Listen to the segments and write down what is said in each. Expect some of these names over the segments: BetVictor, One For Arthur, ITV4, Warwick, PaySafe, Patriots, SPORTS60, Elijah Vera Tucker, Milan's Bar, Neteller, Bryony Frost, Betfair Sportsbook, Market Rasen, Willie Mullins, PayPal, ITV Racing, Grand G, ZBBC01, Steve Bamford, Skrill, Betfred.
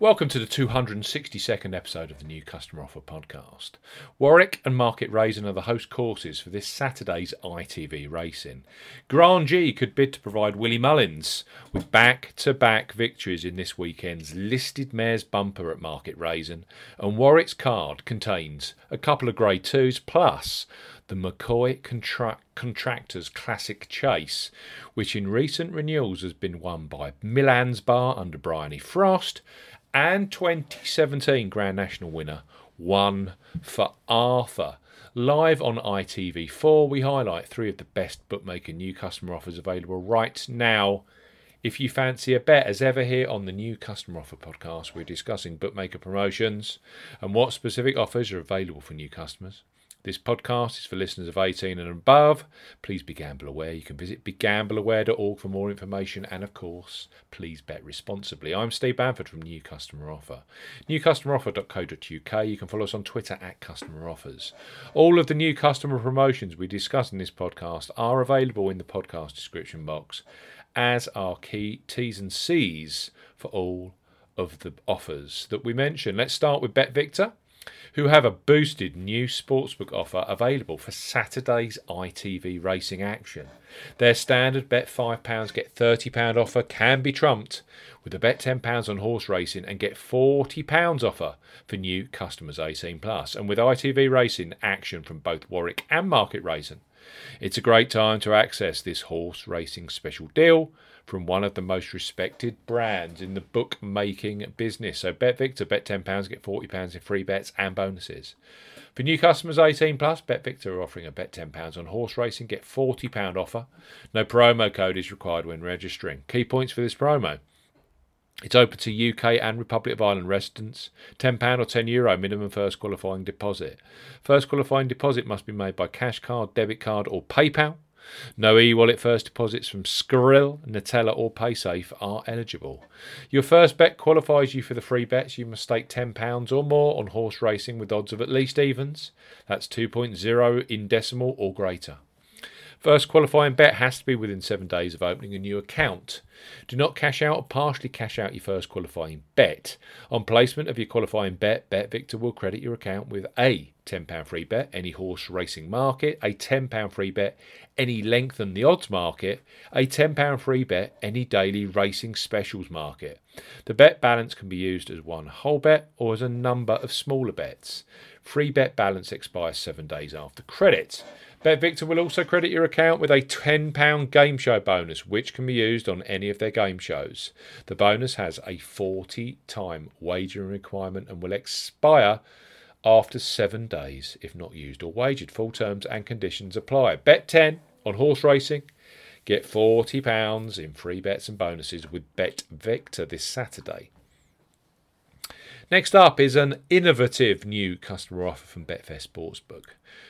Welcome to the 262nd episode of the New Customer Offer podcast. Warwick and Market Rasen are the host courses for this Saturday's ITV Racing. Grand G could bid to provide Willie Mullins with back-to-back victories in this weekend's listed mares bumper at Market Rasen, and Warwick's card contains a couple of Grade 2s plus the McCoy Contractors Classic Chase, which in recent renewals has been won by Milan's Bar under Bryony Frost and 2017 Grand National winner One For Arthur. Live on ITV4, we highlight three of the best bookmaker new customer offers available right now. If you fancy a bet, as ever here on the New Customer Offer podcast, we're discussing bookmaker promotions and what specific offers are available for new customers. This podcast is for listeners of 18 and above. Please be gamble aware. You can visit begambleaware.org for more information. And of course, please bet responsibly. I'm Steve Bamford from New Customer Offer. Newcustomeroffer.co.uk. You can follow us on Twitter at Customer Offers. All of the new customer promotions we discuss in this podcast are available in the podcast description box, as are key T's and C's for all of the offers that we mention. Let's start with BetVictor, who have a boosted new sportsbook offer available for Saturday's ITV racing action. Their standard bet £5, get £30 offer can be trumped with a bet £10 on horse racing and get £40 offer for new customers 18+. And with ITV racing action from both Warwick and Market Rasen, it's a great time to access this horse racing special deal from one of the most respected brands in the bookmaking business. So BetVictor, bet £10, get £40 in free bets and bonuses. For new customers 18+, BetVictor are offering a bet £10 on horse racing, get £40 offer. No promo code is required when registering. Key points for this promo: it's open to UK and Republic of Ireland residents. £10 or €10 minimum first qualifying deposit. First qualifying deposit must be made by cash card, debit card or PayPal. No e-wallet first deposits from Skrill, Neteller or PaySafe are eligible. Your first bet qualifies you for the free bets. You must stake £10 or more on horse racing with odds of at least evens. That's 2.0 in decimal or greater. First qualifying bet has to be within 7 days of opening a new account. Do not cash out or partially cash out your first qualifying bet. On placement of your qualifying bet, BetVictor will credit your account with a £10 free bet, any horse racing market, a £10 free bet, any lengthen the odds market, a £10 free bet, any daily racing specials market. The bet balance can be used as one whole bet or as a number of smaller bets. Free bet balance expires 7 days after credit. BetVictor will also credit your account with a £10 game show bonus, which can be used on any of their game shows. The bonus has a 40-time wagering requirement and will expire after 7 days if not used or wagered. Full terms and conditions apply. Bet £10 on horse racing, get £40 in free bets and bonuses with BetVictor this Saturday. Next up is an innovative new customer offer from Betfair Sportsbook.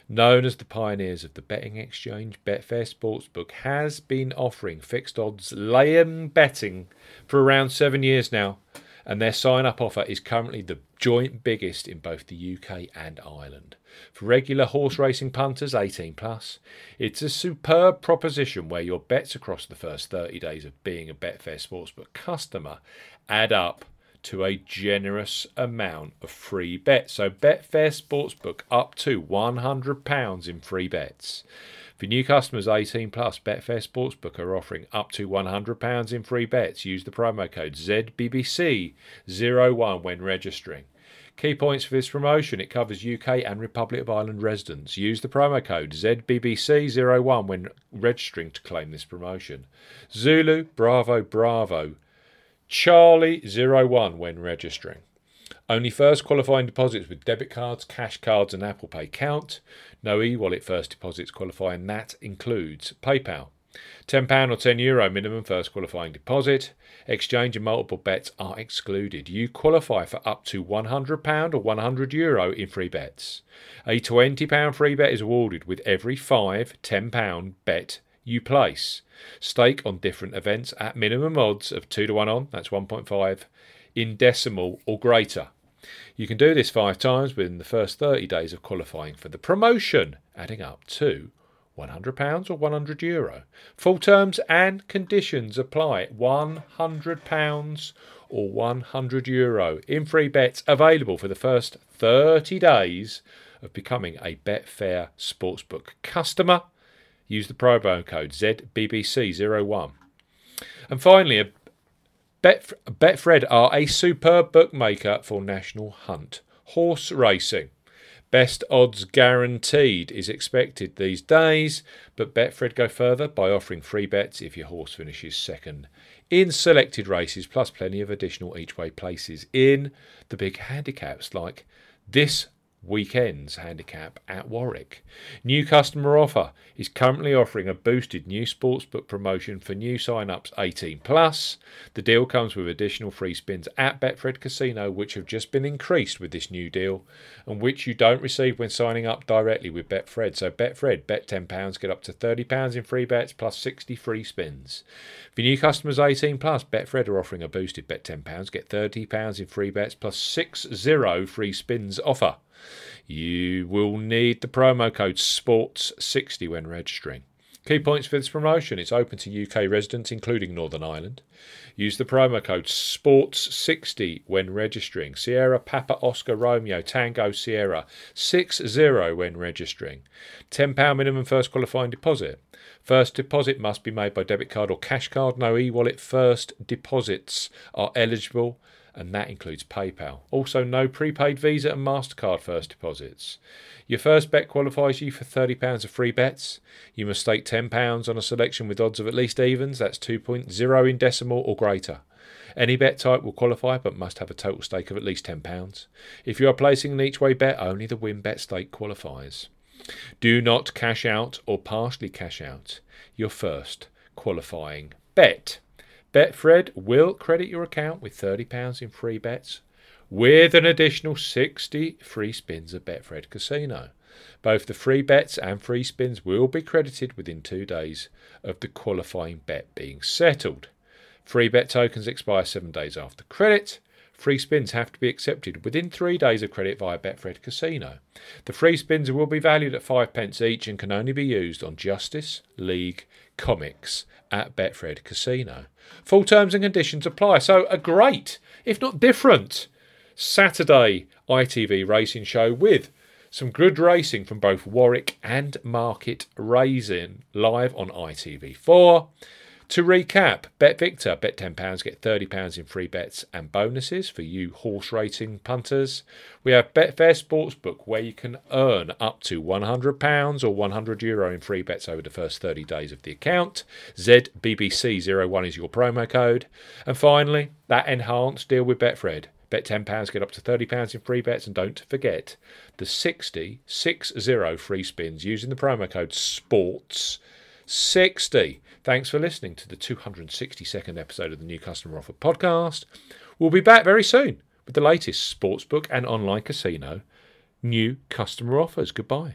Known as the pioneers of the betting exchange, Betfair Sportsbook has been offering fixed odds lay-in betting for around 7 years now, and their sign-up offer is currently the joint biggest in both the UK and Ireland. For regular horse racing punters 18+, it's a superb proposition where your bets across the first 30 days of being a Betfair Sportsbook customer add up to a generous amount of free bets. So Betfair Sportsbook up to £100 in free bets. For new customers 18+, Betfair Sportsbook are offering up to £100 in free bets. Use the promo code ZBBC01 when registering. Key points for this promotion: it covers UK and Republic of Ireland residents. Use the promo code ZBBC01 when registering to claim this promotion. Zulu, Bravo, Bravo, Charlie 01 when registering. Only first qualifying deposits with debit cards, cash cards and Apple Pay count. No e-wallet first deposits qualifying, that includes PayPal. £10 or €10 minimum first qualifying deposit. Exchange and multiple bets are excluded. You qualify for up to £100 or €100 in free bets. A £20 free bet is awarded with every £5 £10 bet you place. Stake on different events at minimum odds of 2 to 1 on, that's 1.5 in decimal or greater. You can do this 5 times within the first 30 days of qualifying for the promotion, adding up to £100 or €100. Full terms and conditions apply. £100 or €100 in free bets available for the first 30 days of becoming a Betfair Sportsbook customer. Use the promo code ZBBC01. And finally, Betfred are a superb bookmaker for National Hunt horse racing. Best odds guaranteed is expected these days, but Betfred go further by offering free bets if your horse finishes second in selected races, plus plenty of additional each-way places in the big handicaps like this weekend's handicap at Warwick. New customer offer is currently offering a boosted new sportsbook promotion for new sign-ups 18+. The deal comes with additional free spins at Betfred Casino, which have just been increased with this new deal and which you don't receive when signing up directly with Betfred. So Betfred, bet £10, get up to £30 in free bets plus 60 free spins. For new customers 18+, Betfred are offering a boosted bet £10, get £30 in free bets plus 60 free spins offer. You will need the promo code SPORTS60 when registering. Key points for this promotion. It's open to UK residents, including Northern Ireland. Use the promo code SPORTS60 when registering. Sierra, Papa, Oscar, Romeo, Tango, Sierra, 60 when registering. £10 minimum first qualifying deposit. First deposit must be made by debit card or cash card. No e-wallet first deposits are eligible, and that includes PayPal. Also, no prepaid Visa and MasterCard first deposits. Your first bet qualifies you for £30 of free bets. You must stake £10 on a selection with odds of at least evens, that's 2.0 in decimal or greater. Any bet type will qualify, but must have a total stake of at least £10. If you are placing an each-way bet, only the win bet stake qualifies. Do not cash out or partially cash out your first qualifying bet. Betfred will credit your account with £30 in free bets with an additional 60 free spins at Betfred Casino. Both the free bets and free spins will be credited within 2 days of the qualifying bet being settled. Free bet tokens expire 7 days after credit. Free spins have to be accepted within 3 days of credit via Betfred Casino. The free spins will be valued at 5p each and can only be used on Justice League Comics at Betfred Casino. Full terms and conditions apply. So a great, if not different, Saturday ITV Racing show with some good racing from both Warwick and Market Rasen live on ITV4. To recap, BetVictor, bet £10, get £30 in free bets and bonuses for you horse racing punters. We have Betfair Sportsbook, where you can earn up to £100 or €100 in free bets over the first 30 days of the account. ZBBC01 is your promo code. And finally, that enhanced deal with Betfred. Bet £10, get up to £30 in free bets, and don't forget the 60 free spins using the promo code SPORTS60. Thanks for listening to the 262nd episode of the New Customer Offer podcast. We'll be back very soon with the latest sportsbook and online casino new customer offers. Goodbye.